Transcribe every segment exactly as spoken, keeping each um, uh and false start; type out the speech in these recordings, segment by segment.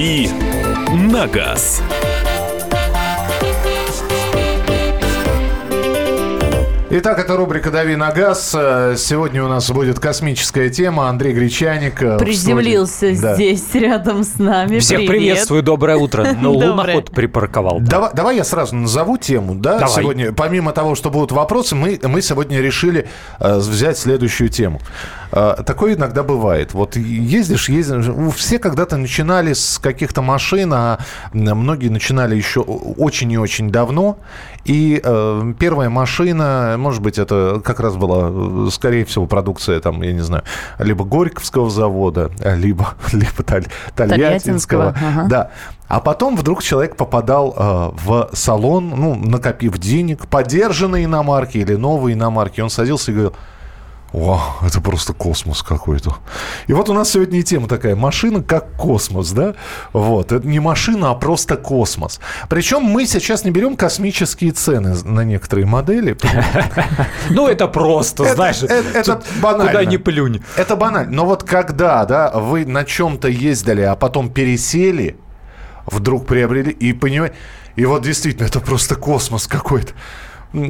«Дави на газ». Итак, это рубрика «Дави на газ». Сегодня у нас будет космическая тема. Андрей Гречаник приземлился здесь, да, рядом с нами. Всех привет. Приветствую, доброе утро. Но луноход припарковал. Давай, давай я сразу назову тему. Да? Давай. Сегодня, помимо того, что будут вопросы, мы, мы сегодня решили э, взять следующую тему. Э, такое иногда бывает. Вот ездишь, ездишь. Все когда-то начинали с каких-то машин, а многие начинали еще очень и очень давно. И э, первая машина... Может быть, это как раз была, скорее всего, продукция, там, я не знаю, либо Горьковского завода, либо, либо Толь, Тольяттинского. Ага. Да. А потом вдруг человек попадал э, в салон, ну, накопив денег, подержанные иномарки или новые иномарки. Он садился и говорил: «Вау, это просто космос какой-то». И вот у нас сегодня и тема такая: машина как космос, да? Вот, это не машина, а просто космос. Причем мы сейчас не берем космические цены на некоторые модели. Ну, это просто, знаешь, это банально. Куда ни плюнь. Это банально. Но вот когда, да, вы на чем-то ездили, а потом пересели, вдруг приобрели, и понимаете, и вот действительно, это просто космос какой-то.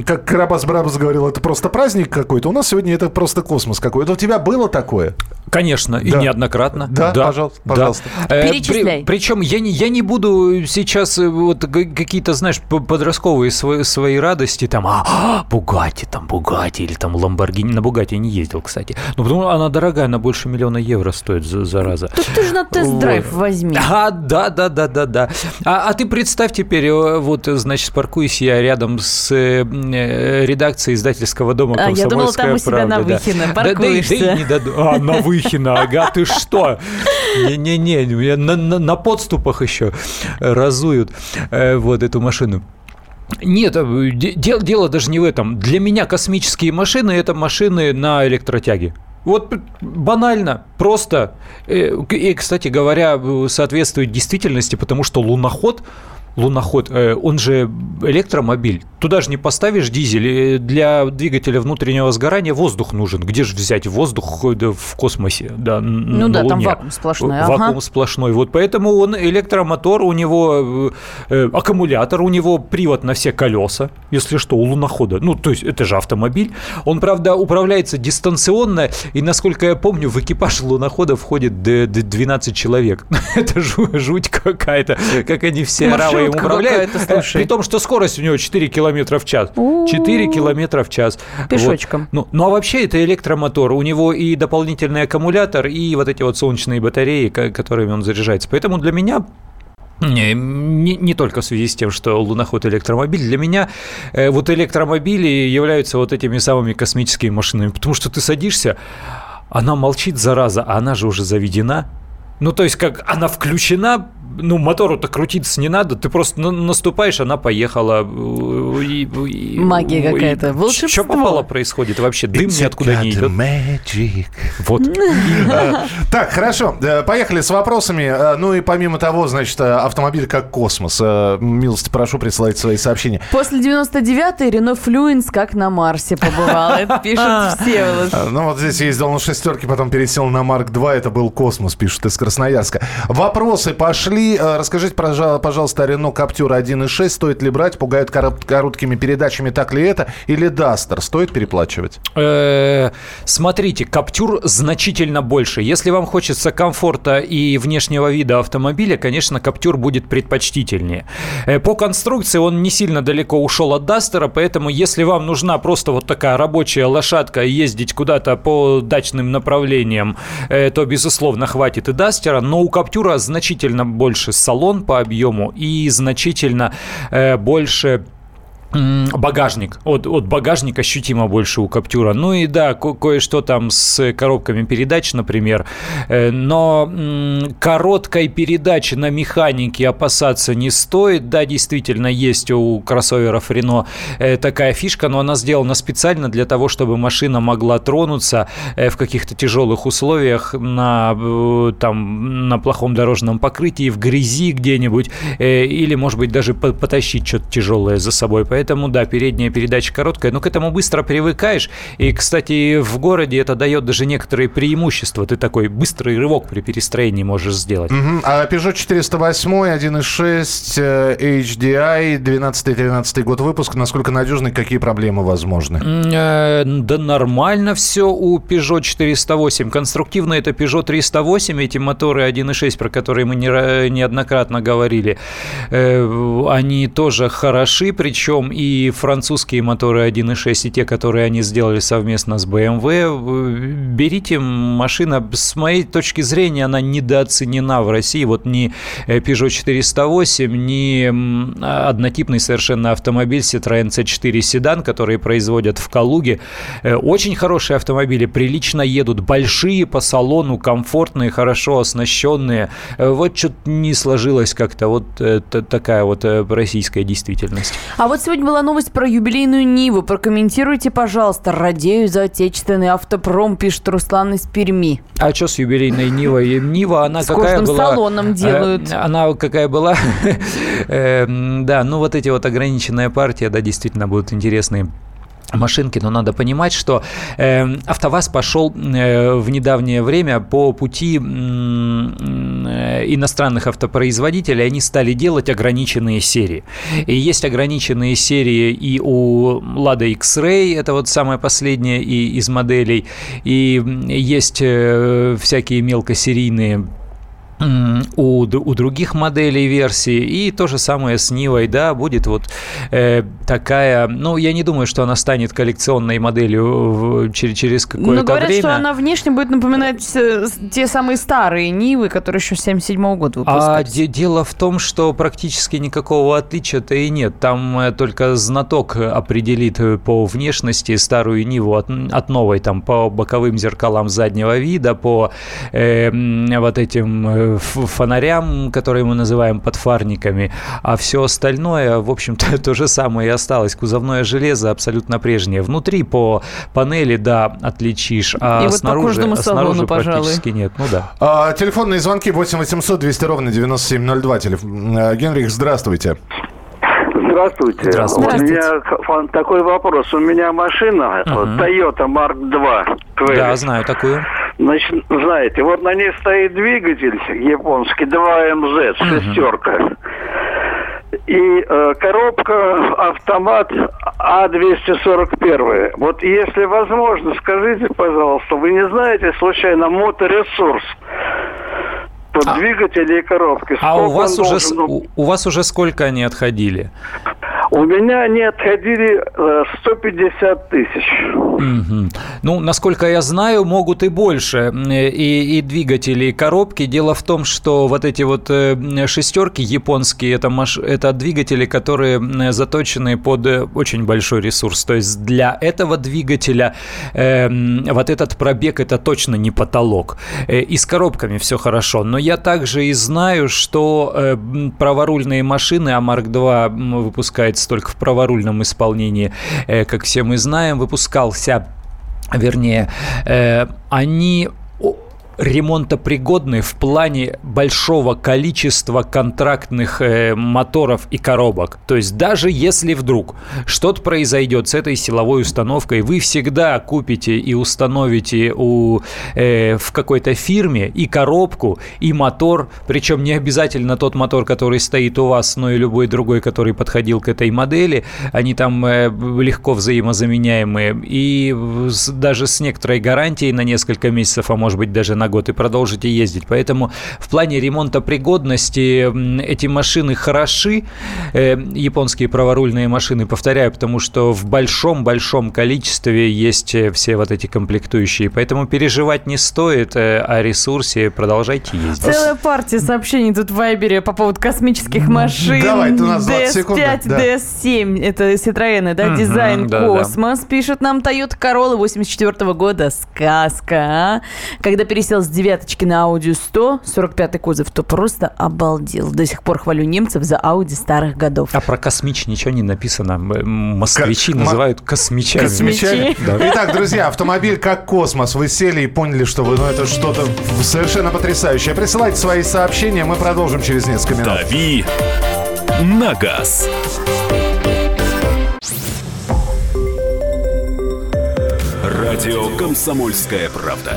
Как Карабас-Барабас говорил, это просто праздник какой-то. У нас сегодня это просто космос какой-то. У тебя было такое? Конечно, да. И неоднократно. Да, да. пожалуйста. пожалуйста. Да. Перечисляй. При, причем я не, я не буду сейчас вот какие-то, знаешь, подростковые свои, свои радости, там, а, Бугатти, там, Бугатти, или там Ламборгини. На Бугатти я не ездил, кстати. Ну, потому что она дорогая, она больше миллиона евро стоит, зараза. Так ты же на тест-драйв вот возьми. А, да, да, да, да, да. А, а ты представь теперь, вот, значит, паркуюсь я рядом с... редакции издательского дома «Комсомольская правда». А, я думала, там у себя правда, на Выхино да. паркуешься. Да, да, да, не даду. А, на Выхино, ага, ты что? Не-не-не, меня на, на, на подступах еще разуют э, вот эту машину. Нет, дело, дело даже не в этом. Для меня космические машины – это машины на электротяге. Вот банально, просто. И, кстати говоря, соответствует действительности, потому что луноход... Луноход, он же электромобиль. Туда же не поставишь дизель. Для двигателя внутреннего сгорания воздух нужен. Где же взять воздух в космосе? Да, ну да, Луне. Там вакуум сплошной. Вакуум ага. сплошной. Вот поэтому он электромотор, у него аккумулятор, у него привод на все колеса, если что, у лунохода. Ну, то есть это же автомобиль. Он, правда, управляется дистанционно. И, насколько я помню, в экипаж лунохода входит двенадцать человек. Это жуть какая-то. Как они все равны. Им управляет, при том, что скорость у него четыре километра в час. четыре километра в час. Пешочком. Вот. Ну, ну, а вообще это электромотор. У него и дополнительный аккумулятор, и вот эти вот солнечные батареи, которыми он заряжается. Поэтому для меня... Не, не, не только в связи с тем, что луноход – электромобиль. Для меня э, вот электромобили являются вот этими самыми космическими машинами. Потому что ты садишься, она молчит, зараза, а она же уже заведена. Ну, то есть, как она включена, ну, мотору-то крутиться не надо, ты просто наступаешь, она поехала. И, и, магия и, какая-то, волшебство. Что попало происходит вообще? Дым It's ниоткуда не идет. Magic. Вот. Так, хорошо, поехали с вопросами. Ну и помимо того, значит, автомобиль как космос. Милости прошу присылать свои сообщения. После девяносто девятый Рено Флюенс как на Марсе побывал. Это пишут все. Ну вот здесь ездил на шестерке, потом пересел на Марк два. Это был космос, пишут из Красноярска. Вопросы пошли. Расскажите, пожалуйста, о Renault Captur один и шесть. Стоит ли брать? Пугают короткими передачами. Так ли это? Или Duster? Стоит переплачивать? Смотрите, Captur значительно больше. Если вам хочется комфорта и внешнего вида автомобиля, конечно, Captur будет предпочтительнее. По конструкции он не сильно далеко ушел от Duster, поэтому если вам нужна просто вот такая рабочая лошадка ездить куда-то по дачным направлениям, то, безусловно, хватит и Duster. Но у Captur значительно больше. Больше салон по объему и значительно э, больше... багажник. От, от багажника ощутимо больше у Captur. Ну и да, ко- кое-что там с коробками передач, например. Но м- короткой передачи на механике опасаться не стоит. Да, действительно, есть у кроссоверов Renault такая фишка, но она сделана специально для того, чтобы машина могла тронуться в каких-то тяжелых условиях на, там, на плохом дорожном покрытии, в грязи где-нибудь, или, может быть, даже потащить что-то тяжелое за собой. Поэтому Поэтому, да, передняя передача короткая, но к этому быстро привыкаешь. И, кстати, в городе это дает даже некоторые преимущества. Ты такой быстрый рывок при перестроении можешь сделать. Uh-huh. А Peugeot четыреста восемь, один и шесть, эйч ди ай, двенадцатый тринадцатый год выпуска. Насколько надежный, какие проблемы возможны? Да нормально все у Peugeot четыреста восемь. Конструктивно это Peugeot триста восемь. Эти моторы один и шесть, про которые мы неоднократно говорили, они тоже хороши. Причем и французские моторы один и шесть, и те, которые они сделали совместно с бэ эм вэ. Берите, машина, с моей точки зрения, она недооценена в России. Вот ни Peugeot четыреста восемь, ни однотипный совершенно автомобиль Citroen си четыре седан, который производят в Калуге. Очень хорошие автомобили, прилично едут, большие по салону, комфортные, хорошо оснащенные. Вот что-то не сложилось как-то. Вот такая вот российская действительность. А вот сегодня была новость про юбилейную Ниву. Прокомментируйте, пожалуйста. Радею за отечественный автопром, пишет Руслан из Перми. А что с юбилейной Нивой? Нива, она с какая была... С салоном делают. Она какая была... Да, ну вот эти вот ограниченная партия, да, действительно будут интересные машинки, но надо понимать, что э, АвтоВАЗ пошел э, в недавнее время по пути э, иностранных автопроизводителей. Они стали делать ограниченные серии. И есть ограниченные серии и у Lada X-Ray, это вот самая последняя и из моделей, и есть э, всякие мелкосерийные У, у других моделей версий. И то же самое с Нивой. Да, будет вот э, такая. Ну, я не думаю, что она станет коллекционной моделью в, через, через какое-то время. Ну, говорят, время. Что она внешне будет напоминать те самые старые Нивы, которые еще с семьдесят седьмого года выпускались. А де- дело в том, что практически никакого отличия-то и нет. Там только знаток определит по внешности старую Ниву от, от новой, там, по боковым зеркалам заднего вида, по э, вот этим фонарям, которые мы называем подфарниками, а все остальное, в общем-то, то же самое и осталось. Кузовное железо абсолютно прежнее. Внутри по панели, да, отличишь, а и снаружи, вот а снаружи практически нет. Ну, да. а, телефонные звонки восемь восемьсот двести ровно девяносто семь ноль два. Телеф... Генрих, здравствуйте. Здравствуйте. Здравствуйте. У меня такой вопрос. У меня машина uh-huh. Toyota Mark два. Твери. Да, знаю такую. Значит, знаете, вот на ней стоит двигатель японский два эм зет, шестерка. Uh-huh. И э, коробка, автомат А двести сорок один. Вот если возможно, скажите, пожалуйста, вы не знаете случайно моторесурс? Под а, двигатели и коробки. Сколько а у вас, уже, должен... у, у вас уже сколько они отходили? У меня они отходили сто пятьдесят тысяч. Mm-hmm. Ну, насколько я знаю, могут и больше. И, и двигатели, и коробки. Дело в том, что вот эти вот шестерки японские, это, маш... это двигатели, которые заточены под очень большой ресурс. То есть для этого двигателя э, вот этот пробег, это точно не потолок. И с коробками все хорошо. Но я также и знаю, что э, праворульные машины, а Mark два выпускается только в праворульном исполнении, э, как все мы знаем, выпускался, вернее, э, они... ремонтопригодны в плане большого количества контрактных э, моторов и коробок. То есть даже если вдруг что-то произойдет с этой силовой установкой, вы всегда купите и установите у, э, в какой-то фирме и коробку, и мотор. Причем не обязательно тот мотор, который стоит у вас, но и любой другой, который подходил к этой модели. Они там э, легко взаимозаменяемые. И с, даже с некоторой гарантией на несколько месяцев, а может быть даже на год, и продолжите ездить. Поэтому в плане ремонтопригодности эти машины хороши, японские праворульные машины, повторяю, потому что в большом-большом количестве есть все вот эти комплектующие. Поэтому переживать не стоит, о ресурсе продолжайте ездить. Целая партия сообщений тут в Вайбере по поводу космических машин. Давай, у нас двадцать секунд. да. ди эс семь, это Citroёны, да, угу, дизайн, да, космос, да. Пишет нам Toyota Corolla восемьдесят четвёртого года. Сказка, а? Когда пересел с девяточки на Audi сто, сорок пятый кузов, то просто обалдел. До сих пор хвалю немцев за Audi старых годов. А про космич ничего не написано. Москвичи Кос... называют космичами. Космичами. Да. Итак, друзья, автомобиль как космос. Вы сели и поняли, что вы, ну, это что-то совершенно потрясающее. Присылайте свои сообщения, мы продолжим через несколько минут. Дави на газ. Радио «Комсомольская правда».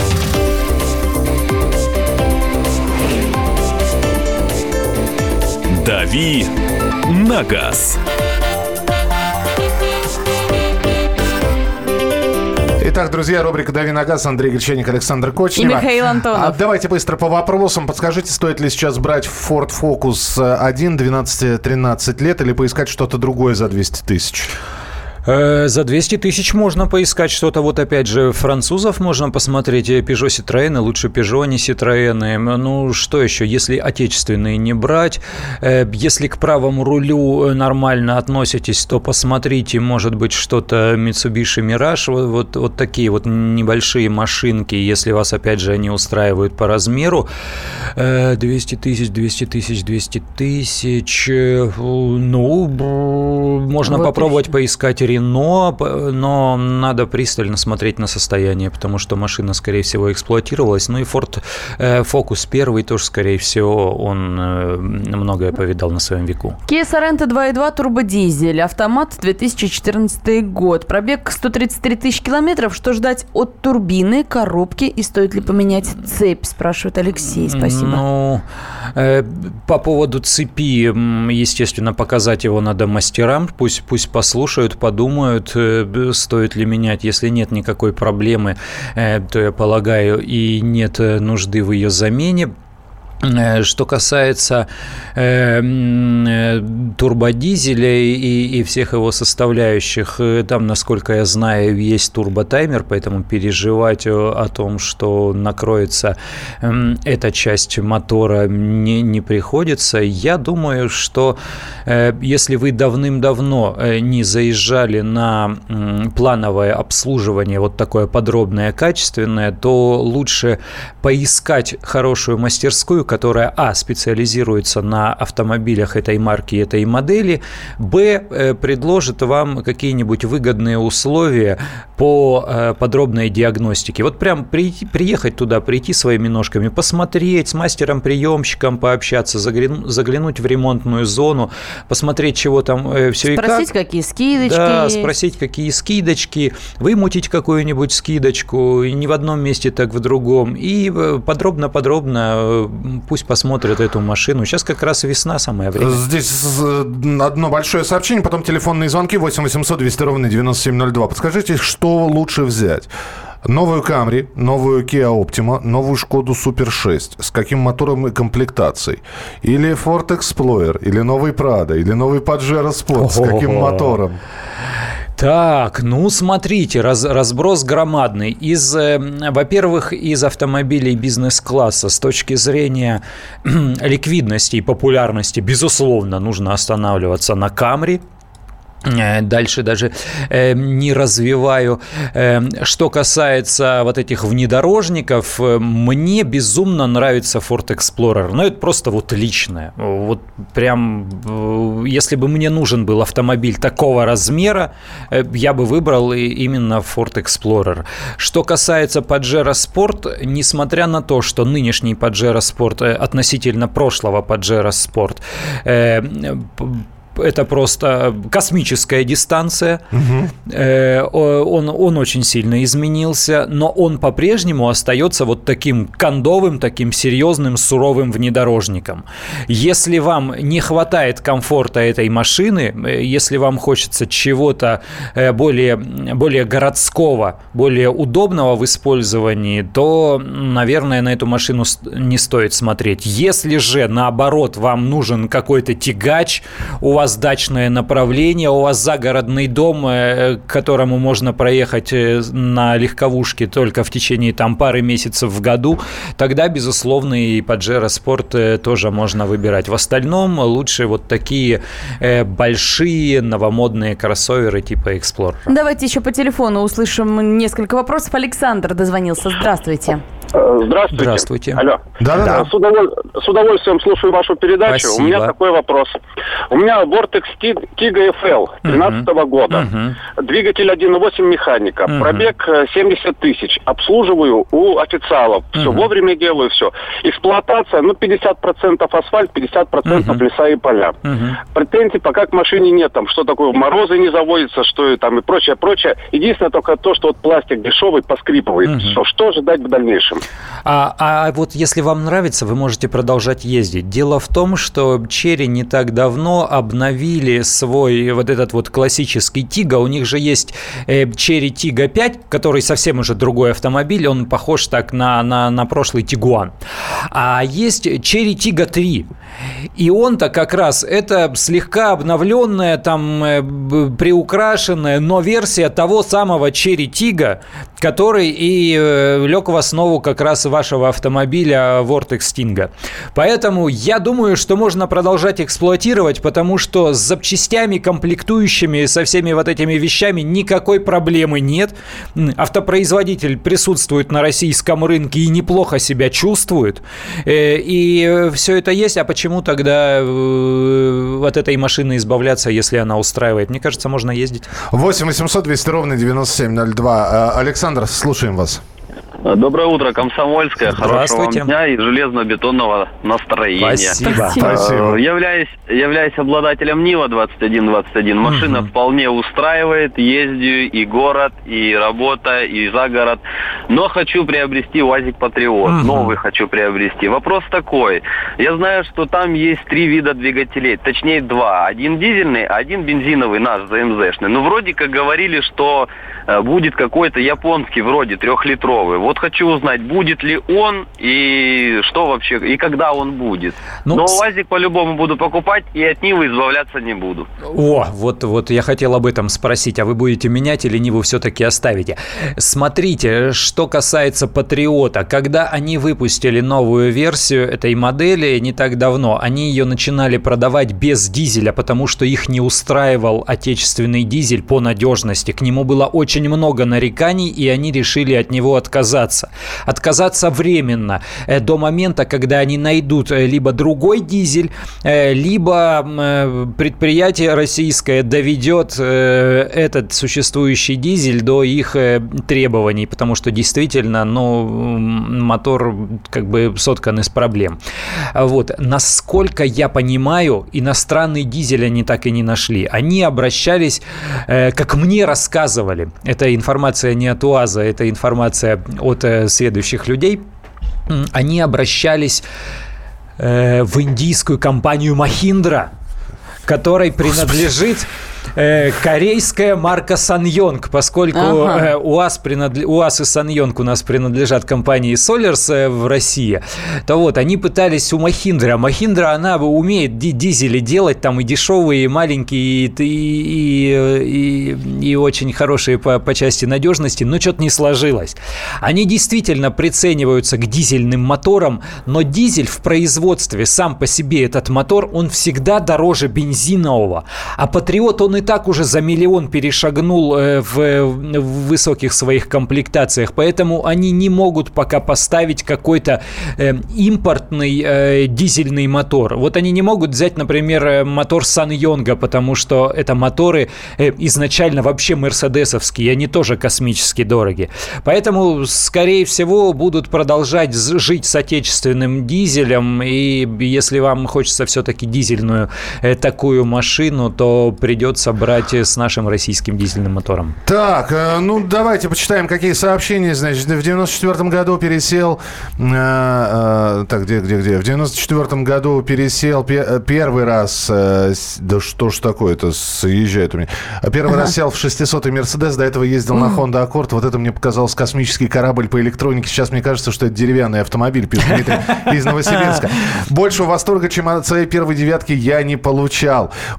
«Дави на газ». Итак, друзья, рубрика «Дави на газ», Андрей Гречаник, Александра Кочнева. И Михаил Антонов. А, давайте быстро по вопросам. Подскажите, стоит ли сейчас брать Ford Focus один двенадцать-тринадцать лет или поискать что-то другое за двести тысяч? За двести тысяч можно поискать что-то. Вот опять же, французов можно посмотреть. Peugeot, Citroen, лучше Peugeot, не Citroen. Ну, что еще, если отечественные не брать? Если к правому рулю нормально относитесь, то посмотрите, может быть, что-то Mitsubishi Mirage. Вот, вот такие вот небольшие машинки, если вас, опять же, они устраивают по размеру. двести тысяч, двести тысяч, двести тысяч. Ну, можно вот попробовать еще поискать Рено, но надо пристально смотреть на состояние, потому что машина, скорее всего, эксплуатировалась. Ну и Ford Focus первый тоже, скорее всего, он многое повидал на своем веку. Kia Sorento два и два турбодизель, автомат, две тысячи четырнадцатый год, пробег сто тридцать три тысячи километров. Что ждать от турбины, коробки и стоит ли поменять цепь, спрашивает Алексей. Спасибо. Ну, по поводу цепи, естественно, показать его надо мастерам, пусть, пусть послушают, подумают, стоит ли менять. Если нет никакой проблемы, то, я полагаю, и нет нужды в ее замене. Что касается э, э, турбодизеля и, и всех его составляющих, там, насколько я знаю, есть турботаймер, поэтому переживать о, о том, что накроется э, эта часть мотора, не, не приходится. Я думаю, что э, если вы давным-давно не заезжали на э, плановое обслуживание, вот такое подробное, качественное, то лучше поискать хорошую мастерскую, которая, а, специализируется на автомобилях этой марки, этой модели, б, предложит вам какие-нибудь выгодные условия по подробной диагностике. Вот прям при, приехать туда, прийти своими ножками, посмотреть, с мастером-приемщиком пообщаться, загляну, заглянуть в ремонтную зону, посмотреть, чего там э, все и как. Спросить, какие скидочки. Да, есть. Спросить, какие скидочки, вымутить какую-нибудь скидочку, не в одном месте, так в другом, и подробно-подробно пусть посмотрят эту машину. Сейчас как раз весна, самое время. Здесь одно большое сообщение, потом телефонные звонки восемь восемьсот двести ровно девяносто семь ноль два. Подскажите, что лучше взять? Новую Камри, новую Kia Optima, новую Шкоду Супер шесть. С каким мотором и комплектацией? Или Ford Explorer, или новый Prado, или новый Pajero Sport. С каким мотором? Так, ну смотрите, раз, разброс громадный. Из, э, во-первых, из автомобилей бизнес-класса с точки зрения ликвидности и популярности, безусловно, нужно останавливаться на Камри. Дальше даже э, не развиваю. Э, что касается вот этих внедорожников, э, мне безумно нравится Ford Explorer. Но это просто вот личное. Вот прям, э, если бы мне нужен был автомобиль такого размера, э, я бы выбрал и именно Ford Explorer. Что касается Pajero Sport, несмотря на то, что нынешний Pajero Sport э, относительно прошлого Pajero Sport э, это просто космическая дистанция. Угу. Он, он очень сильно изменился, но он по-прежнему остается вот таким кондовым, таким серьезным, суровым внедорожником. Если вам не хватает комфорта этой машины, если вам хочется чего-то более, более городского, более удобного в использовании, то, наверное, на эту машину не стоит смотреть. Если же, наоборот, вам нужен какой-то тягач, у вас дачное направление, у вас загородный дом, к которому можно проехать на легковушке только в течение там пары месяцев в году, тогда, безусловно, и Pajero Sport тоже можно выбирать. В остальном лучше вот такие большие новомодные кроссоверы типа Explorer. Давайте еще по телефону услышим несколько вопросов. Александр дозвонился. Здравствуйте. Здравствуйте. Здравствуйте. Алло. Да, да, да. С, удоволь... С удовольствием слушаю вашу передачу. Спасибо. У меня такой вопрос. У меня Vortex Tiggo эф эл две тысячи тринадцатого uh-huh. года. Uh-huh. Двигатель один и восемь механика. Uh-huh. Пробег семьдесят тысяч. Обслуживаю у официалов. Uh-huh. Все, вовремя делаю все. Эксплуатация, ну, пятьдесят процентов асфальт, пятьдесят процентов uh-huh. леса и поля. Uh-huh. Претензий пока к машине нет. Там, что такое, морозы не заводятся, что и там, и прочее, прочее. Единственное только то, что вот пластик дешевый поскрипывает. Uh-huh. Что, что ждать в дальнейшем? А, а вот если вам нравится, вы можете продолжать ездить. Дело в том, что Черри не так давно обновили свой вот этот вот классический Тига. У них же есть Черри Тига пять, который совсем уже другой автомобиль. Он похож так на, на, на прошлый Тигуан. А есть Черри Тига три. И он-то как раз это слегка обновленная, там приукрашенная, но версия того самого Черри Тига, который и лег в основу как раз вашего автомобиля Vortex Tingo. Поэтому я думаю, что можно продолжать эксплуатировать, потому что с запчастями, комплектующими, со всеми вот этими вещами никакой проблемы нет. Автопроизводитель присутствует на российском рынке и неплохо себя чувствует. И все это есть. А почему тогда от этой машины избавляться, если она устраивает? Мне кажется, можно ездить. восемь восемьсот двести ровно девяносто семь ноль два. Александр, слушаем вас. Доброе утро, Комсомольская. Хорошего вам дня и железно-бетонного настроения. Спасибо. Спасибо. Являюсь, являюсь обладателем Нива двадцать один двадцать один. Машина mm-hmm. вполне устраивает. Ездию и город, и работа, и за город. Но хочу приобрести УАЗик Patriot. Mm-hmm. Новый хочу приобрести. Вопрос такой. Я знаю, что там есть три вида двигателей. Точнее, два. Один дизельный, один бензиновый, наш, ЗМЗшный. Ну, вроде как говорили, что будет какой-то японский, вроде трехлитровый. Вот хочу узнать, будет ли он и что вообще, и когда он будет. Ну, но УАЗик по-любому буду покупать и от Нивы избавляться не буду. О, вот, вот я хотел об этом спросить, а вы будете менять или Ниву все-таки оставите? Смотрите, что касается Патриота, когда они выпустили новую версию этой модели не так давно, они ее начинали продавать без дизеля, потому что их не устраивал отечественный дизель по надежности. К нему было очень много нареканий, и они решили от него отказаться. Отказаться временно, до момента, когда они найдут либо другой дизель, либо предприятие российское доведет этот существующий дизель до их требований, потому что действительно, ну, мотор как бы соткан из проблем. Вот. Насколько я понимаю, иностранный дизель они так и не нашли. Они обращались, как мне рассказывали, эта информация не от УАЗа, это информация от от следующих людей, они обращались э, в индийскую компанию Махиндра, которой принадлежит э, корейская марка SsangYong, поскольку ага. э, УАЗ, принадлеж... УАЗ и SsangYong у нас принадлежат компании Solers э, в России, то вот они пытались у Махиндра. Махиндра, она умеет ди- дизели делать, там и дешевые, и маленькие, и, и, и, и очень хорошие по, по части надежности, но что-то не сложилось. Они действительно прицениваются к дизельным моторам, но дизель в производстве, сам по себе этот мотор, он всегда дороже бензина. Зинового. А Патриот, он и так уже за миллион перешагнул в, в высоких своих комплектациях, поэтому они не могут пока поставить какой-то э, импортный э, дизельный мотор. Вот они не могут взять, например, мотор SsangYong, потому что это моторы э, изначально вообще мерседесовские, и они тоже космически дороги. Поэтому, скорее всего, будут продолжать жить с отечественным дизелем, и если вам хочется все-таки дизельную э, такую машину, то придется брать с нашим российским дизельным мотором. Так, ну давайте почитаем, какие сообщения. Значит, в девяносто четвёртом году пересел... Э, э, так, где, где, где? В девяносто четвёртом году пересел пе- первый раз... Э, да что ж такое-то съезжает у меня. Первый ага. раз сел в шестисотый Мерседес, до этого ездил ага. на Honda Accord. Вот это мне показалось космический корабль по электронике. Сейчас мне кажется, что это деревянный автомобиль, пишет Дмитрий из Новосибирска. Большего восторга, чем от своей первой девятки я не получал.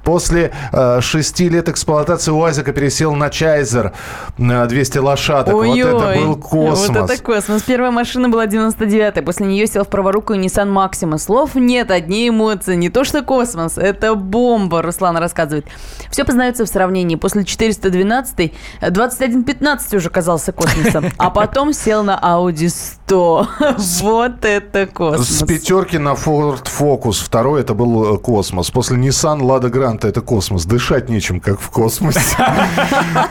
После э, шесть шести лет эксплуатации УАЗика пересел на Чайзер двести лошадок. Ой-ой. Вот это был космос. Вот это космос. Первая машина была девяносто девятая. После нее сел в праворукую Nissan Maxima. Слов нет, одни эмоции. Не то что космос, это бомба, Руслан рассказывает. Все познается в сравнении. После четыреста двенадцатой двадцать один пятнадцать уже казался космосом. А потом сел на Audi сто. Вот это космос. С пятерки на Ford Focus. Второй это был космос. После Nissan Lada Granta это космос. Дышать нечем, как в космосе.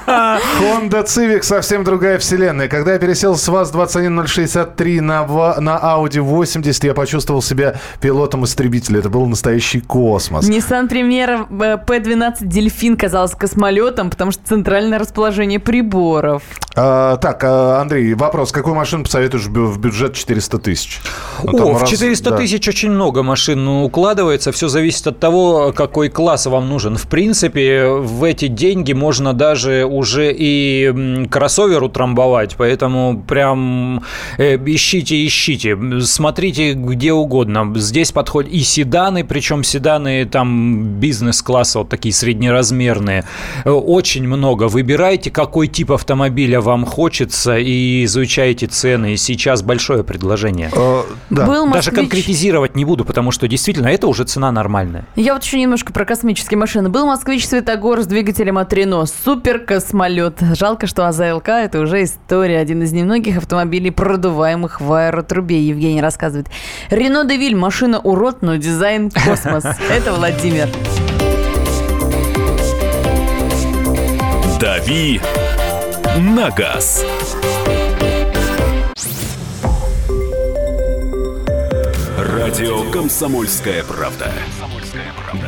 Honda Civic совсем другая вселенная. Когда я пересел с ВАЗ-двадцать один ноль шестьдесят три на Audi восемьдесят, я почувствовал себя пилотом истребителя. Это был настоящий космос. Nissan Примера пэ двенадцать Дельфин казалось космолетом, потому что центральное расположение приборов. А, так, Андрей, вопрос. Какую машину посоветуешь в бюджет четыреста тысяч? Ну, О, в четыреста раз, тысяч да. очень много машин укладывается. Все зависит от того, какой класс вам нужен. В принципе, в эти деньги можно даже уже и кроссовер утрамбовать. Поэтому прям ищите, ищите. Смотрите где угодно. Здесь подходят и седаны, причем седаны там бизнес-класса, вот такие среднеразмерные. Очень много. Выбирайте, какой тип автомобиля вам хочется, и изучайте цены. И сейчас большое предложение. Э, да. Был Даже москвич... конкретизировать не буду, потому что действительно это уже цена нормальная. Я вот еще немножко про космические машины. Был москвич Светогор с двигателем от Рено. Супер космолет. Жалко, что АЗЛК это уже история. Один из немногих автомобилей, продуваемых в аэротрубе. Евгений рассказывает. Рено Девиль. Машина урод, но дизайн космос. Это Владимир. Дави на газ. Радио «Комсомольская правда».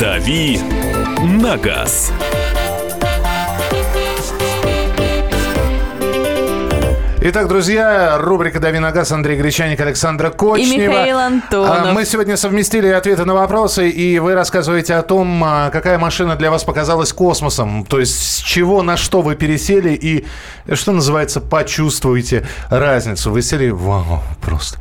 Дави на газ. Итак, друзья, рубрика «Дави на газ», Андрей Гречаник, Александра Кочнева. И Михаил Антонов. Мы сегодня совместили ответы на вопросы, и вы рассказываете о том, какая машина для вас показалась космосом. То есть с чего на что вы пересели и, что называется, почувствуете разницу. Вы сели, вау, просто...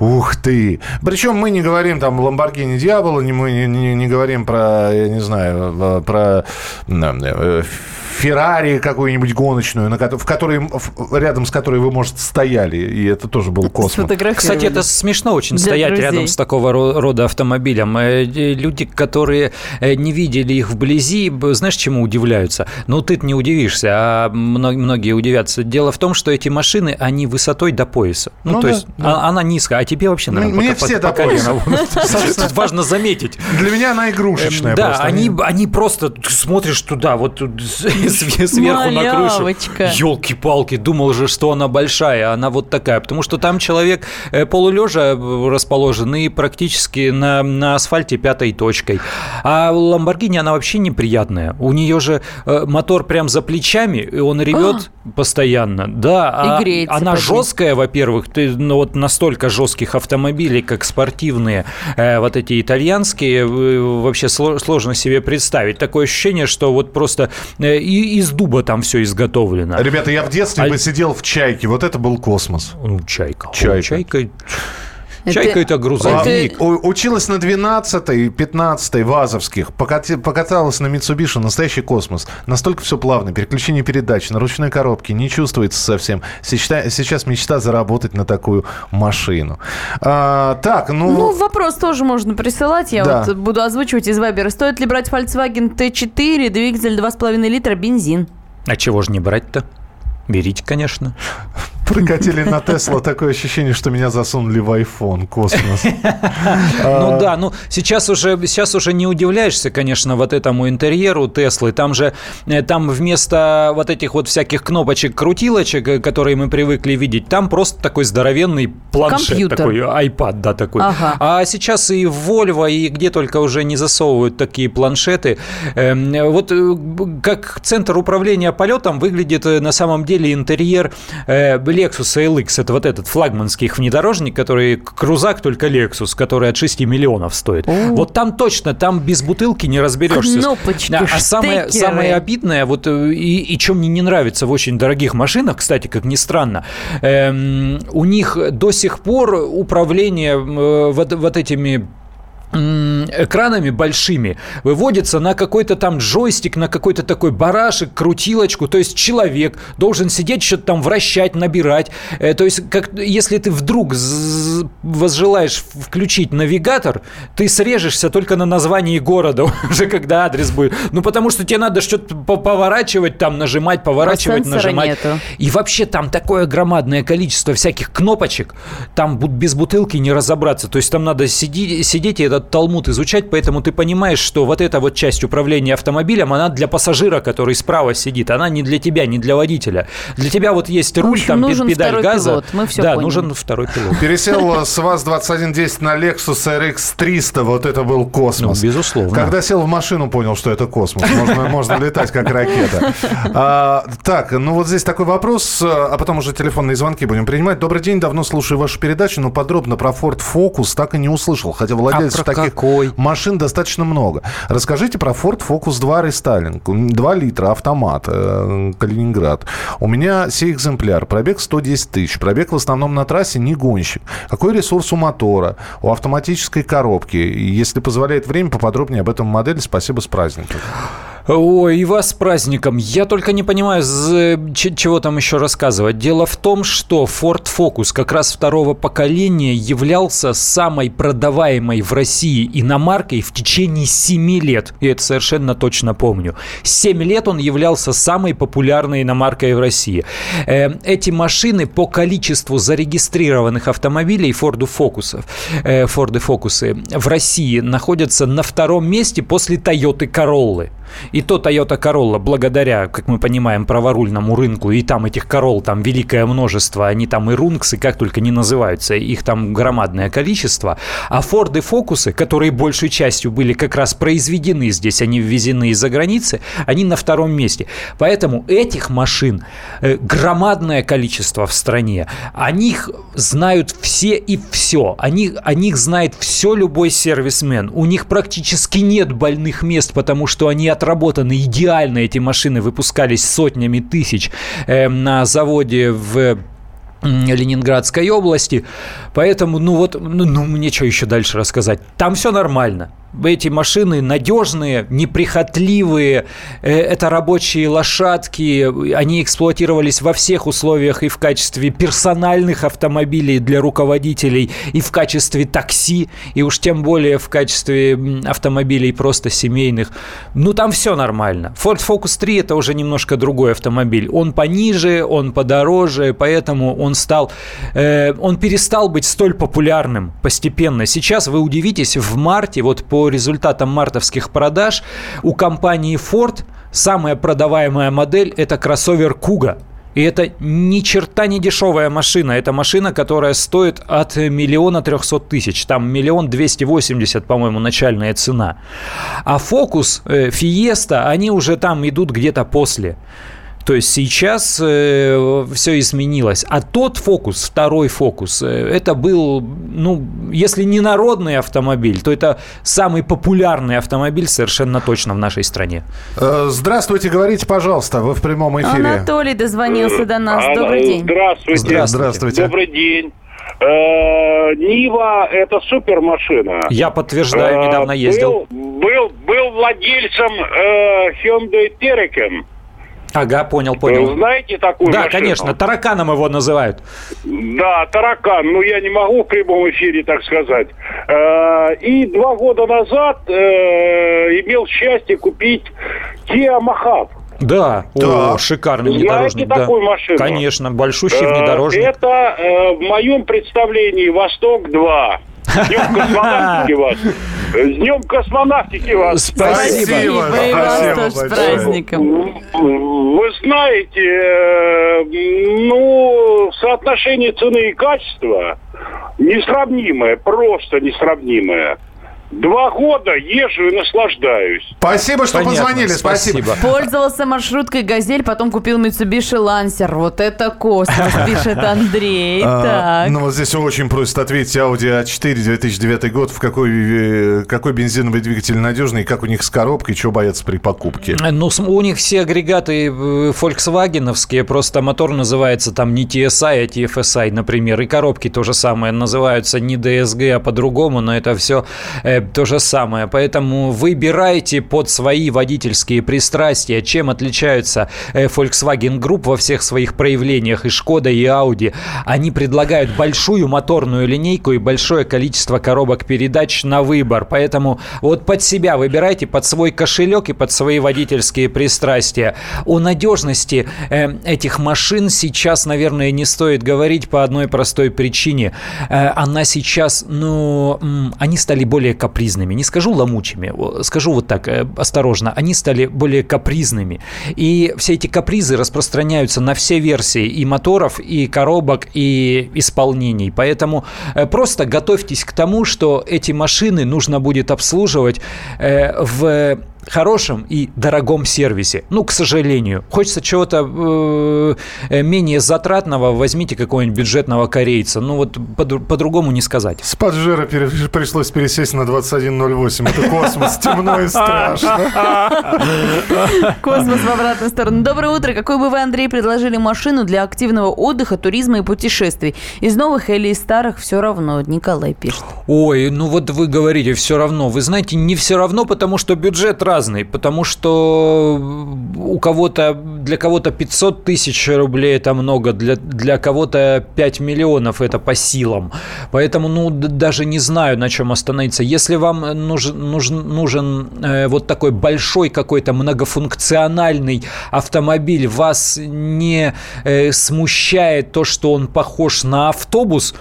Ух ты! Причем мы не говорим там «Ламборгини Диабло», мы не, не, не говорим про, я не знаю, про «Феррари» какую-нибудь гоночную, на, в которой, в, рядом с которой вы, может, стояли, и это тоже был космос. Кстати, это смешно очень стоять друзей. Рядом с такого рода автомобилем. Люди, которые не видели их вблизи, знаешь, чему удивляются? Ну, ты-то не удивишься, а многие удивятся. Дело в том, что эти машины, они высотой до пояса. Ну, ну то да, есть да. она низкая, а тебе вообще, наверное, мне пока, все пока не нравится. Тут важно заметить. Для меня она игрушечная просто. Да, они, они просто смотришь туда, вот тут, сверху на крышу. Ёлки-палки, думал же, что она большая, она вот такая. Потому что там человек полулежа расположен и практически на, на асфальте пятой точкой. А Lamborghini, она вообще неприятная. У нее же мотор прям за плечами, и он ревет а. постоянно. Да, а греется, она почти. Жесткая, во-первых, ты, ну, вот настолько жестких автомобилей, как спортивные, э, вот эти итальянские, э, вообще сло, сложно себе представить. Такое ощущение, что вот просто э, и, из дуба там все изготовлено. Ребята, я в детстве а... бы сидел в «Чайке», вот это был космос. Ну, «Чайка». «Чайка». «Чайка». «Чайка» — это грузовик. Это... Училась на двенадцатой, пятнадцатой вазовских, покаталась на Митсубиши, настоящий космос. Настолько все плавно, переключение передач на ручной коробке, не чувствуется совсем. Сейчас мечта заработать на такую машину. А, так, ну... ну, вопрос тоже можно присылать, я да. вот буду озвучивать из Вайбера. Стоит ли брать Volkswagen тэ четыре, двигатель два с половиной литра, бензин? А чего же не брать-то? Берите, конечно. прокатили на Тесла, такое ощущение, что меня засунули в айфон, космос. Ну да, ну сейчас уже сейчас уже не удивляешься, конечно, вот этому интерьеру Теслы. Там же там вместо вот этих вот всяких кнопочек, крутилочек, которые мы привыкли видеть, там просто такой здоровенный планшет, компьютер. Такой iPad, да, такой. Ага. А сейчас и в Volvo, и где только уже не засовывают такие планшеты. Вот как центр управления полетом выглядит на самом деле интерьер Lexus эл икс. Это вот этот флагманский внедорожник, который крузак, только Lexus, который от шести миллионов стоит. О. Вот там точно, там без бутылки не разберешься. Кнопочки, а самое, самое обидное, вот и, и чем мне не нравится в очень дорогих машинах, кстати, как ни странно, эм, у них до сих пор управление э, вот, вот этими... экранами большими выводится на какой-то там джойстик, на какой-то такой барашек, крутилочку. То есть человек должен сидеть, что-то там вращать, набирать. То есть как, если ты вдруг возжелаешь включить навигатор, ты срежешься только на названии города уже, когда адрес будет. Ну, потому что тебе надо что-то поворачивать, там нажимать, поворачивать, нажимать. Нету. И вообще там такое громадное количество всяких кнопочек. Там без бутылки не разобраться. То есть там надо сидеть, сидеть и это талмуд изучать, поэтому ты понимаешь, что вот эта вот часть управления автомобилем, она для пассажира, который справа сидит, она не для тебя, не для водителя. Для тебя вот есть руль, общем, там нужен педаль газа. Пилот. Мы все да, поняли. Нужен второй пилот. Пересел с ВАЗ-двадцать один десять на Lexus эр икс триста, вот это был космос. Ну, безусловно. Когда сел в машину, понял, что это космос. Можно, можно летать, как ракета. А, так, ну вот здесь такой вопрос, а потом уже телефонные звонки будем принимать. Добрый день, давно слушаю вашу передачу, но подробно про Ford Focus так и не услышал, хотя владелец Про таких какой? машин достаточно много. Расскажите про Ford Focus два рестайлинг. два литра, автомат, Калининград. У меня сей экземпляр. Пробег сто десять тысяч. Пробег в основном на трассе, не гонщик. Какой ресурс у мотора, у автоматической коробки? Если позволяет время, поподробнее об этом модели. Спасибо, с праздником. Ой, и вас с праздником. Я только не понимаю, чего там еще рассказывать. Дело в том, что Ford Focus как раз второго поколения являлся самой продаваемой в России иномаркой в течение семи лет. Я это совершенно точно помню. семь лет он являлся самой популярной иномаркой в России. Эти машины по количеству зарегистрированных автомобилей Ford Focus, Ford Focus в России находятся на втором месте после Toyota Corolla. И то Toyota Corolla, благодаря, как мы понимаем, праворульному рынку, и там этих Corolla там великое множество, они там и Рунксы, как только не называются, их там громадное количество. А Форды Фокусы, которые большей частью были как раз произведены здесь, они ввезены из-за границы, они на втором месте. Поэтому этих машин громадное количество в стране. О них знают все и все. О них, о них знает все любой сервисмен. У них практически нет больных мест, потому что они от отработаны идеально, эти машины выпускались сотнями тысяч э, на заводе в Ленинградской области. Поэтому, ну вот, ну, ну мне что еще дальше рассказать? Там все нормально. Эти машины надежные, неприхотливые, это рабочие лошадки, они эксплуатировались во всех условиях и в качестве персональных автомобилей для руководителей, и в качестве такси, и уж тем более в качестве автомобилей просто семейных. Ну, там все нормально. Ford Focus три – это уже немножко другой автомобиль. Он пониже, он подороже, поэтому он стал, э, он перестал быть столь популярным постепенно. Сейчас вы удивитесь, в марте, вот по По результатам мартовских продаж у компании Ford самая продаваемая модель – это кроссовер Kuga. И это ни черта не дешевая машина. Это машина, которая стоит от миллиона трехсот тысяч. Там миллион двести восемьдесят, по-моему, начальная цена. А Focus, Fiesta, они уже там идут где-то после. То есть сейчас э, все изменилось. А тот фокус, второй фокус, э, это был, ну, если не народный автомобиль, то это самый популярный автомобиль совершенно точно в нашей стране. Здравствуйте, говорите, пожалуйста, вы в прямом эфире. Анатолий дозвонился до нас. Ана... Добрый день. Здравствуйте. Здравствуйте. Здравствуйте. Добрый день. Нива – это супермашина. Я подтверждаю, недавно ездил. Был, был, был владельцем э, Hyundai Terracan. Ага, понял, понял. Вы знаете такую да, машину? Да, конечно, тараканом его называют. Да, таракан, ну я не могу в прямом эфире так сказать. И два года назад имел счастье купить Kia Mahav. Да, да. О, шикарный внедорожник. Я да. такую машину. Конечно, большущий э, внедорожник. Это, э, в моем представлении, «Восток-два». С днем космонавтики вас! С днем космонавтики вас! Спасибо! Спасибо, Спасибо с праздником! Вы знаете, ну, соотношение цены и качества несравнимое, просто несравнимое. Два года езжу и наслаждаюсь. Спасибо, что Понятно, позвонили, спасибо. спасибо. Пользовался маршруткой «Газель», потом купил Mitsubishi Lancer. Вот это космос, пишет Андрей. А, ну вот здесь очень просит ответить Ауди а четыре две тысячи девятый год. В какой, какой бензиновый двигатель надежный, как у них с коробкой, чего боятся при покупке? Ну, у них все агрегаты фольксвагеновские, просто мотор называется там не ти эс ай, а ти эф эс ай, например. И коробки то же самое, называются не ди эс джи, а по-другому, но это все... То же самое. Поэтому выбирайте под свои водительские пристрастия, чем отличаются Volkswagen Group во всех своих проявлениях, и Шкода, и Audi. Они предлагают большую моторную линейку и большое количество коробок передач на выбор. Поэтому вот под себя выбирайте, под свой кошелек и под свои водительские пристрастия. О надежности этих машин сейчас, наверное, не стоит говорить по одной простой причине. Она сейчас, ну, они стали более капитальными. Капризными. Не скажу ломучими, скажу вот так, осторожно. Они стали более капризными. И все эти капризы распространяются на все версии и моторов, и коробок, и исполнений. Поэтому просто готовьтесь к тому, что эти машины нужно будет обслуживать в... хорошем и дорогом сервисе. Ну, к сожалению. Хочется чего-то э, менее затратного, возьмите какого-нибудь бюджетного корейца. Ну, вот по- по-другому не сказать. С Паджеро пере- пришлось пересесть на двадцать один ноль восемь. Это космос, темно и страшно. Космос в обратную сторону. Доброе утро. Какую бы вы, Андрей, предложили машину для активного отдыха, туризма и путешествий? Из новых или из старых? Все равно. Николай пишет. Ой, ну вот вы говорите все равно. Вы знаете, не все равно, потому что бюджет разный, потому что у кого-то, для кого-то пятьсот тысяч рублей это много, для, для кого-то пять миллионов это по силам. Поэтому, ну, даже не знаю, на чем остановиться. Если вам нужен, нужен, нужен э, вот такой большой какой-то многофункциональный автомобиль, вас не э, смущает то, что он похож на автобус,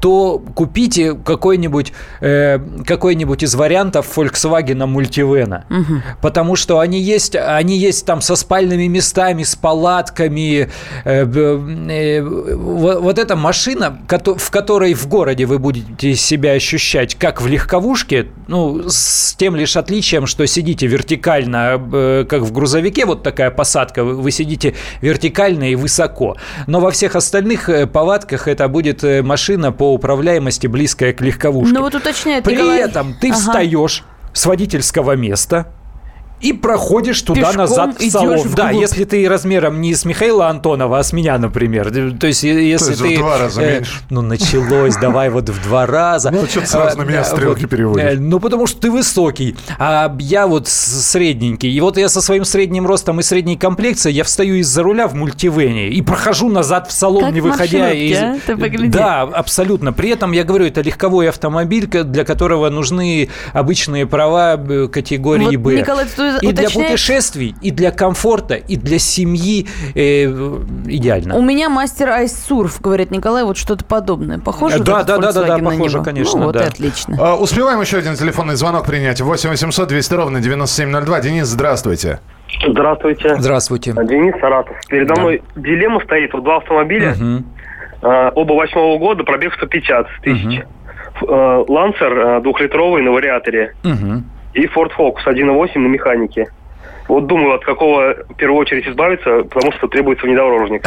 то купите какой-нибудь, э, какой-нибудь из вариантов Volkswagen Multivena. Угу. Потому что они есть, они есть там со спальными местами, с палатками. Э, э, э, вот эта машина, в которой в городе вы будете себя ощущать, как в легковушке, ну, с тем лишь отличием, что сидите вертикально, э, как в грузовике, вот такая посадка, вы, вы сидите вертикально и высоко. Но во всех остальных палатках это будет машина по управляемости, близкая к легковушке. Но вот уточняет, при Николай. Этом ты ага. встаешь с водительского места и проходишь туда-назад в салон. Вглубь. Да, если ты размером не с Михаила Антонова, а с меня, например. То есть, если то есть ты... в два раза э, меньше. Ну, началось, давай вот в два раза. Ну, что-то сразу на меня стрелки переводишь. Ну, потому что ты высокий, а я вот средненький. И вот я со своим средним ростом и средней комплекцией, я встаю из-за руля в мультивене и прохожу назад в салон, не выходя. Да, абсолютно. При этом, я говорю, это легковой автомобиль, для которого нужны обычные права категории «Б». И уточняет... для путешествий, и для комфорта, и для семьи э, идеально. У меня мастер айссурф, говорит Николай, вот что-то подобное. Похоже? Да, да, да, да, да, похоже, него? Конечно. Ну, вот да. отлично. А, успеваем еще один телефонный звонок принять. восемь восемьсот двести ровно девяносто семь ноль два. Денис, здравствуйте. Здравствуйте. Здравствуйте. Денис, Саратов. Передо да. мной дилемма стоит. Вот два автомобиля, угу. а, оба восьмого года, пробег сто пятьдесят тысяч. Лансер двухлитровый на вариаторе. Угу. И Ford Focus один и восемь на механике. Вот думаю, от какого в первую очередь избавиться, потому что требуется внедорожник.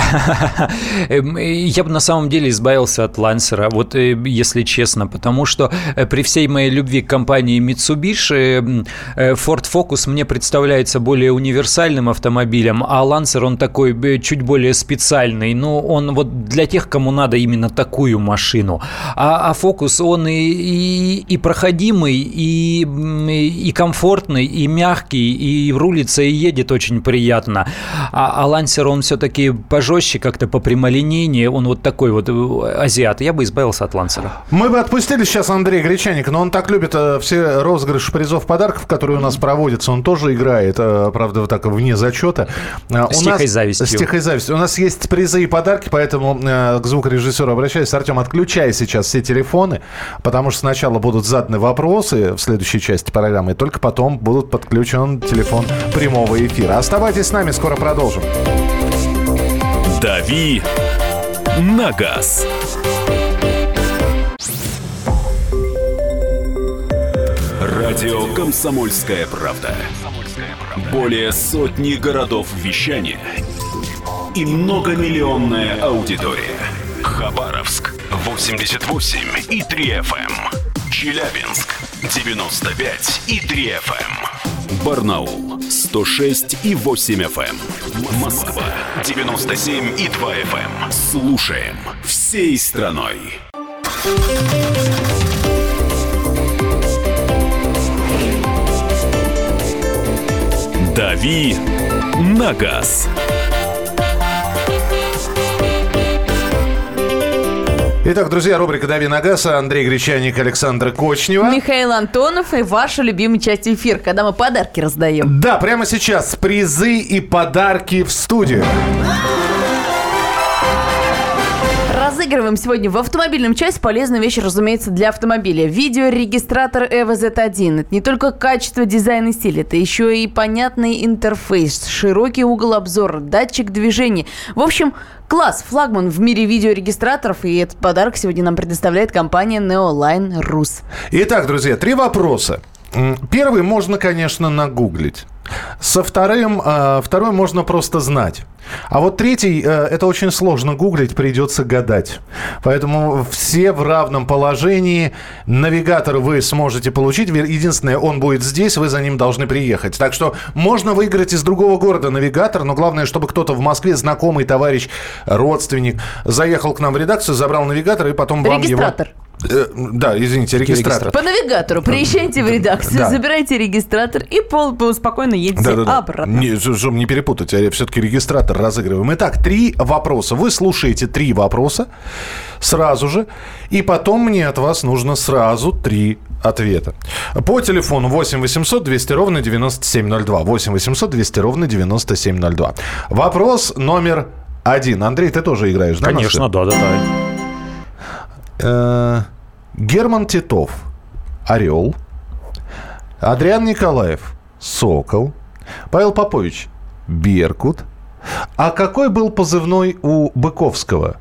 Я бы на самом деле избавился от Лансера, вот если честно, потому что при всей моей любви к компании Mitsubishi, Ford Focus мне представляется более универсальным автомобилем, а Lancer, он такой чуть более специальный, но он вот для тех, кому надо именно такую машину. А, а Focus, он и, и, и проходимый, и, и комфортный, и мягкий, и рулит крутится и едет очень приятно. А, а Лансер, он все-таки пожестче, как-то по прямолинейнее, он вот такой вот азиат. Я бы избавился от Лансера. Мы бы отпустили сейчас Андрея Гречаника, но он так любит все розыгрыши призов, подарков, которые у нас проводятся. Он тоже играет, правда, вот так вне зачета. С тихой завистью. С тихой завистью. У нас есть призы и подарки, поэтому к звукорежиссеру обращаюсь. Артем, отключай сейчас все телефоны, потому что сначала будут заданы вопросы в следующей части программы, и только потом будут подключен телефон прямого эфира. Оставайтесь с нами, скоро продолжим. Дави на газ. Радио «Комсомольская правда». Более сотни городов вещания и многомиллионная аудитория. Хабаровск восемьдесят восемь и три эф эм, Челябинск девяносто пять и три эф эм, Барнаул сто шесть и восемь эф эм, Москва девяносто семь и два эф эм. Слушаем всей страной. Дави на газ. Итак, друзья, рубрика «Дави на газ». Андрей Гречаник, Александра Кочнева. Михаил Антонов и ваша любимая часть эфира, когда мы подарки раздаем. Да, прямо сейчас призы и подарки в студию. Разыгрываем сегодня в автомобильном часе полезную вещь, разумеется, для автомобиля. Видеорегистратор и ви зет один. Это не только качество, дизайн и стиль, это еще и понятный интерфейс, широкий угол обзора, датчик движения. В общем, класс, флагман в мире видеорегистраторов, и этот подарок сегодня нам предоставляет компания Neoline.Rus. Итак, друзья, три вопроса. Первый можно, конечно, нагуглить. Со вторым, второй можно просто знать. А вот третий, это очень сложно гуглить, придется гадать. Поэтому все в равном положении. Навигатор вы сможете получить. Единственное, он будет здесь, вы за ним должны приехать. Так что можно выиграть из другого города навигатор, но главное, чтобы кто-то в Москве, знакомый, товарищ, родственник, заехал к нам в редакцию, забрал навигатор и потом вам его... Регистратор. Да, извините, регистратор. По навигатору приезжайте в редакцию, да. Забирайте регистратор и пол, пол спокойно едете, да, да, да, обратно. Не, чтобы не перепутать, а все-таки регистратор разыгрываем. Итак, три вопроса. Вы слушаете три вопроса сразу же, и потом мне от вас нужно сразу три ответа. По телефону восемь восемьсот двести ровно девяносто семь ноль два. восемь восемьсот двести ровно девяносто семь ноль два. Вопрос номер один. Андрей, ты тоже играешь, да? Конечно, да, да, да. Герман Титов — «Орел», Адриан Николаев — «Сокол», Павел Попович — «Беркут». А какой был позывной у Быковского?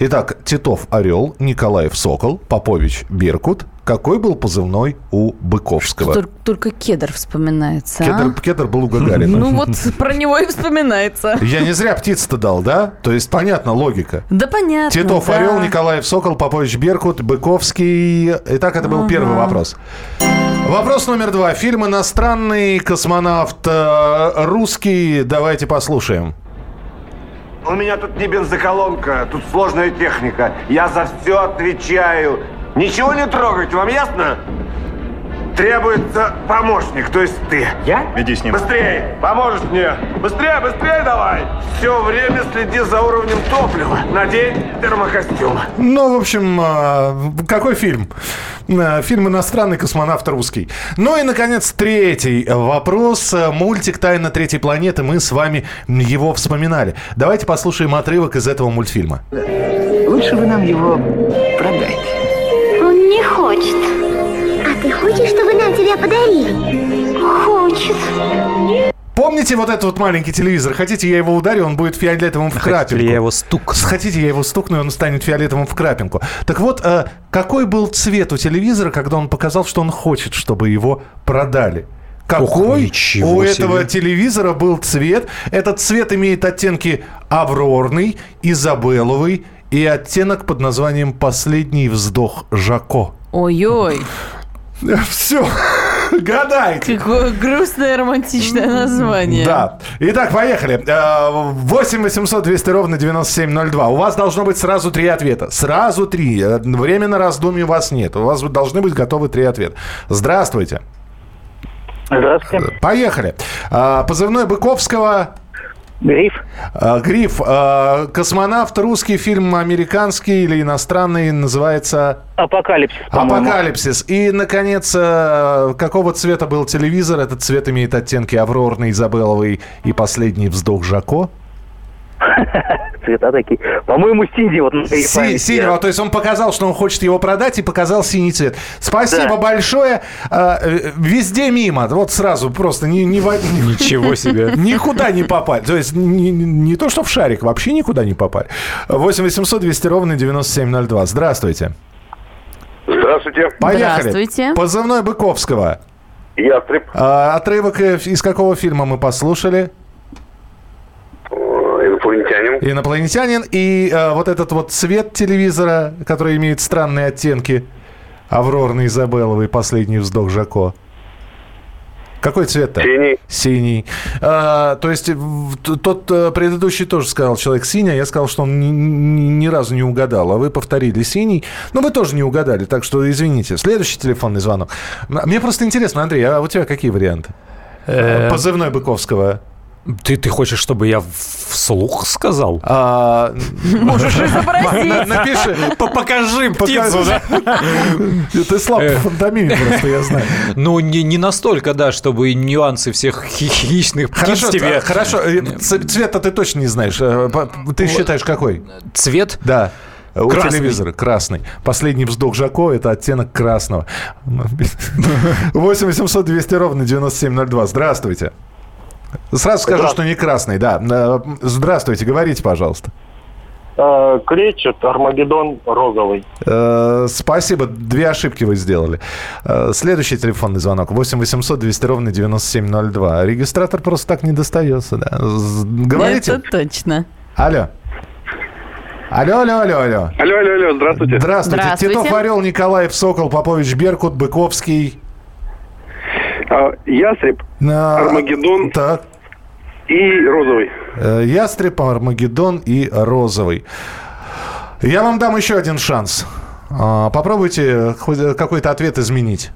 Итак, Титов — «Орел», Николаев — «Сокол», Попович — «Беркут». Какой был позывной у Быковского? Только, только Кедр вспоминается. Кедр, а? Кедр был у Гагарина. Ну вот про него и вспоминается. Я не зря птиц-то дал, да? То есть понятна логика. Да, понятно. Титов — «Орел», Николаев — «Сокол», Попович — «Беркут», Быковский. Итак, это был первый вопрос. Вопрос номер два. Фильм иностранный, космонавт русский. Давайте послушаем. У меня тут не бензоколонка, тут сложная техника. Я за все отвечаю. Ничего не трогайте, вам ясно? Требуется помощник, то есть ты. Я? Иди с ним. Быстрее, поможешь мне. Быстрее, быстрее давай. Все время следи за уровнем топлива. Надень термокостюм. Ну, в общем, какой фильм? Фильм иностранный, космонавт русский. Ну и, наконец, третий вопрос. Мультик «Тайна третьей планеты». Мы с вами его вспоминали. Давайте послушаем отрывок из этого мультфильма. Лучше вы нам его продайте. Не хочет. А ты хочешь, чтобы нам тебя подарили? Хочет. Помните вот этот вот маленький телевизор? Хотите, я его ударю, он будет фиолетовым в крапинку. Хотите, я его стукну. Хотите, я его стукну, и он станет фиолетовым в крапинку. Так вот, какой был цвет у телевизора, когда он показал, что он хочет, чтобы его продали? Какой Ох, у этого себе. телевизора был цвет? Этот цвет имеет оттенки аврорный, изабелловый и оттенок под названием «Последний вздох Жако». Ой-ой. Все, гадайте. Какое грустное романтичное название. Да. Итак, поехали. восемь восемьсот двести ровно девяносто семь ноль два. У вас должно быть сразу три ответа. Сразу три. Времени на раздумье у вас нет. У вас должны быть готовы три ответа. Здравствуйте. Здравствуйте. Поехали. Позывной Быковского... Гриф. Гриф. Космонавт, русский фильм, американский или иностранный, называется... Апокалипсис, по-моему. Апокалипсис. И, наконец, какого цвета был телевизор? Этот цвет имеет оттенки аврорный, изабелловый и «Последний вздох Жако». Цвета такие. По-моему, синий. Вот, Си- синего. Я... То есть он показал, что он хочет его продать, и показал синий цвет. Спасибо да. большое. А, везде мимо. Вот сразу просто ни, ни в... Ничего себе. Никуда не попали. То есть не, не то, что в шарик. Вообще никуда не попали. восемь восемьсот двести ровно девяносто семь ноль два. Здравствуйте. Здравствуйте. Поехали. Здравствуйте. Позывной Быковского. Ястреб. А, отрывок из какого фильма мы послушали? Инопланетянин. Инопланетянин. И э, вот этот вот цвет телевизора, который имеет странные оттенки, аврорный, изабелловый, «Последний вздох Жако». Какой цвет-то? Синий. Синий. А, то есть тот предыдущий тоже сказал человек синий, а я сказал, что он ни, ни, ни разу не угадал. А вы повторили синий, но вы тоже не угадали, так что извините. Следующий телефонный звонок. Мне просто интересно, Андрей, а у тебя какие варианты? Позывной Быковского. Ты, ты хочешь, чтобы я вслух сказал? А... Можешь изобразить. Напиши. Покажи птицу. Ты слаб по фантомиме просто, я знаю. Ну, не настолько, да, чтобы нюансы всех хищных птиц тебе... Хорошо, цвет-то ты точно не знаешь. Ты считаешь, какой? Цвет? Да. У телевизора красный. «Последний вздох Жако» — это оттенок красного. восемь восемьсот двести ровно девяносто семь ноль два. Здравствуйте. Сразу скажу, что не красный, да. Здравствуйте, говорите, пожалуйста. Кречет, Армагеддон, Роговый. Спасибо, две ошибки вы сделали. Следующий телефонный звонок. восемь восемьсот двести ровно девяносто семь ноль два. Регистратор просто так не достается, да. Говорите. Это точно. Алло. Алло, алло, алло, алло. Алло, алло, алло, здравствуйте. Здравствуйте. Здравствуйте. Титов, Орел, Николаев, Сокол, Попович, Беркут, Быковский... Ястреб, а, Армагеддон так. и Розовый. Ястреб, Армагеддон и Розовый. Я вам дам еще один шанс. Попробуйте какой-то ответ изменить.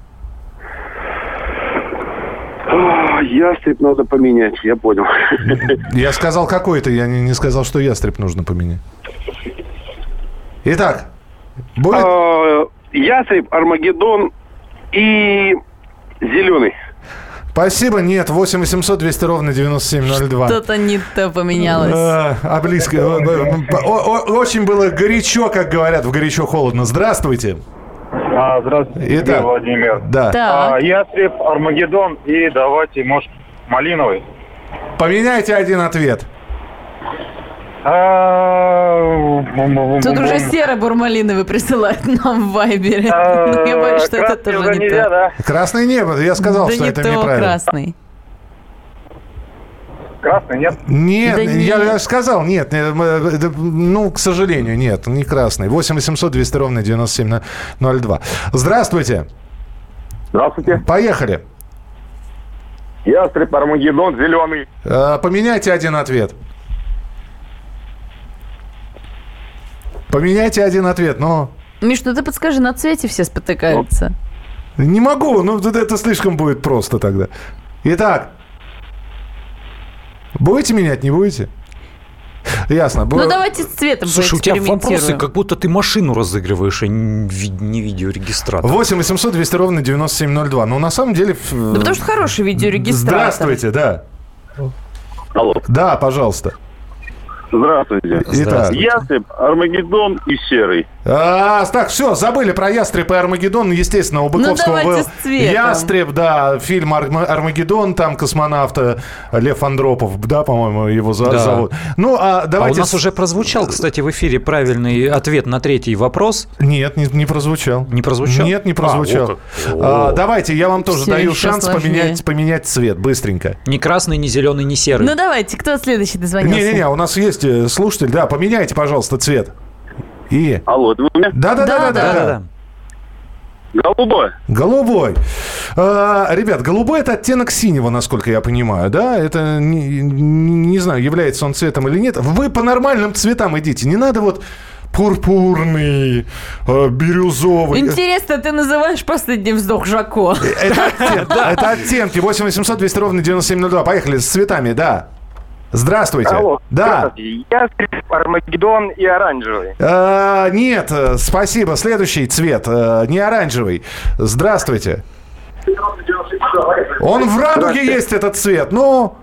Ястреб надо поменять, я понял. Я сказал какой-то, я не сказал, что ястреб нужно поменять. Итак, будет... А, ястреб, Армагеддон и... Зеленый. Спасибо. Нет, восемь восемьсот двести ровно девяносто семь ноль два. Что-то не то поменялось. А, а близко. Очень было горячо, как говорят, в горячо-холодно. Здравствуйте. А, здравствуйте, Итак, Владимир. Да. А, ястреб, Армагеддон и давайте, может, малиновый. Поменяйте один ответ. Тут уже серый бурмалиновый присылает нам в Вайбере. Я боюсь, что это тоже не то. Красный небо, я сказал, что это неправильно. Красный. Красный, нет? Нет, я сказал, нет. Ну, к сожалению, нет, не красный. восемь восемьсот двести ровно девяносто семь ноль два. Здравствуйте. Здравствуйте. Поехали. Ястреб, Армагеддон, зеленый. Поменяйте один ответ. Поменяйте один ответ, но... Миш, ну ты подскажи, на цвете все спотыкаются. Не могу, ну это слишком будет просто тогда. Итак, будете менять, не будете? Ясно. Ну, Б... давайте с цветом Слушай, поэкспериментируем. Слушай, у тебя вопросы, как будто ты машину разыгрываешь, а не видеорегистратор. восемь восемьсот двести ровно девяносто семь ноль два. Ну, на самом деле... Да потому что хороший видеорегистратор. Здравствуйте, да. Алло. Да, пожалуйста. Здравствуйте. Итак. Ястреб, Армагеддон и серый. А, так, все, забыли про ястреб и Армагеддон. Естественно, у Быковского ну, был ястреб, да, фильм «Армагеддон», там космонавта Лев Андропов, да, по-моему, его да. зовут. Ну, а давайте... А у нас уже прозвучал, кстати, в эфире правильный ответ на третий вопрос. Нет, не, не прозвучал. Не прозвучал? Нет, не прозвучал. А, а, давайте, я вам тоже все даю шанс поменять, поменять цвет, быстренько. Ни красный, ни зеленый, ни серый. Ну, давайте, кто следующий дозвонился? Не-не-не, у нас есть... Слушатель, да, поменяйте, пожалуйста, цвет. И... Алло, ты у меня? Да-да-да-да-да. Голубой. Голубой. А, ребят, голубой – это оттенок синего, насколько я понимаю, да? Это, не, не знаю, является он цветом или нет. Вы по нормальным цветам идите. Не надо вот... пурпурный, э, бирюзовый. Интересно, ты называешь последний вздох Жако. Это оттенки. восемь восемьсот двести ровно девяносто семь ноль два. Поехали с цветами, да. Здравствуйте. Алло. Да. Здравствуйте. Я Армагеддон и оранжевый. А, нет, спасибо. Следующий цвет. Не оранжевый. Здравствуйте. Он в радуге есть, этот цвет. Ну...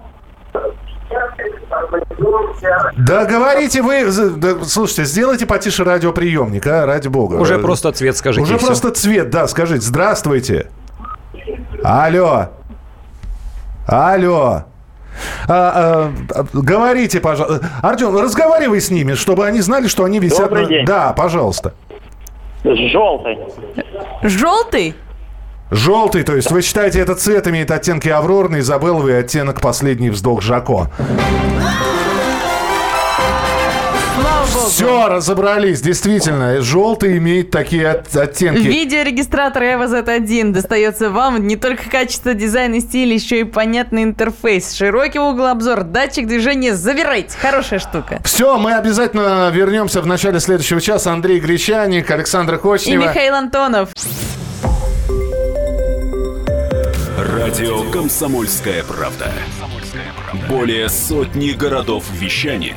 Да говорите вы, да, слушайте, сделайте потише радиоприемник, а, ради бога. Уже просто цвет скажите. Уже просто цвет, да, скажите. Здравствуйте. Алло. Алло. А, а, говорите, пожалуйста. Артем, разговаривай с ними, чтобы они знали, что они висят. Добрый день. Да, пожалуйста. Желтый. Желтый? Желтый, то есть вы считаете, этот цвет имеет оттенки аврорный, изабелловый, оттенок последний вздох Жако. Все, разобрались, действительно, желтый имеет такие от- оттенки. Видеорегистратор ю а зет один достается вам не только качество, дизайн и стиль, еще и понятный интерфейс, широкий углообзор, датчик движения, завирайте, хорошая штука. Все, мы обязательно вернемся в начале следующего часа. Андрей Гречаник, Александра Кочнева и Михаил Антонов. Радио «Комсомольская правда». Более сотни городов вещания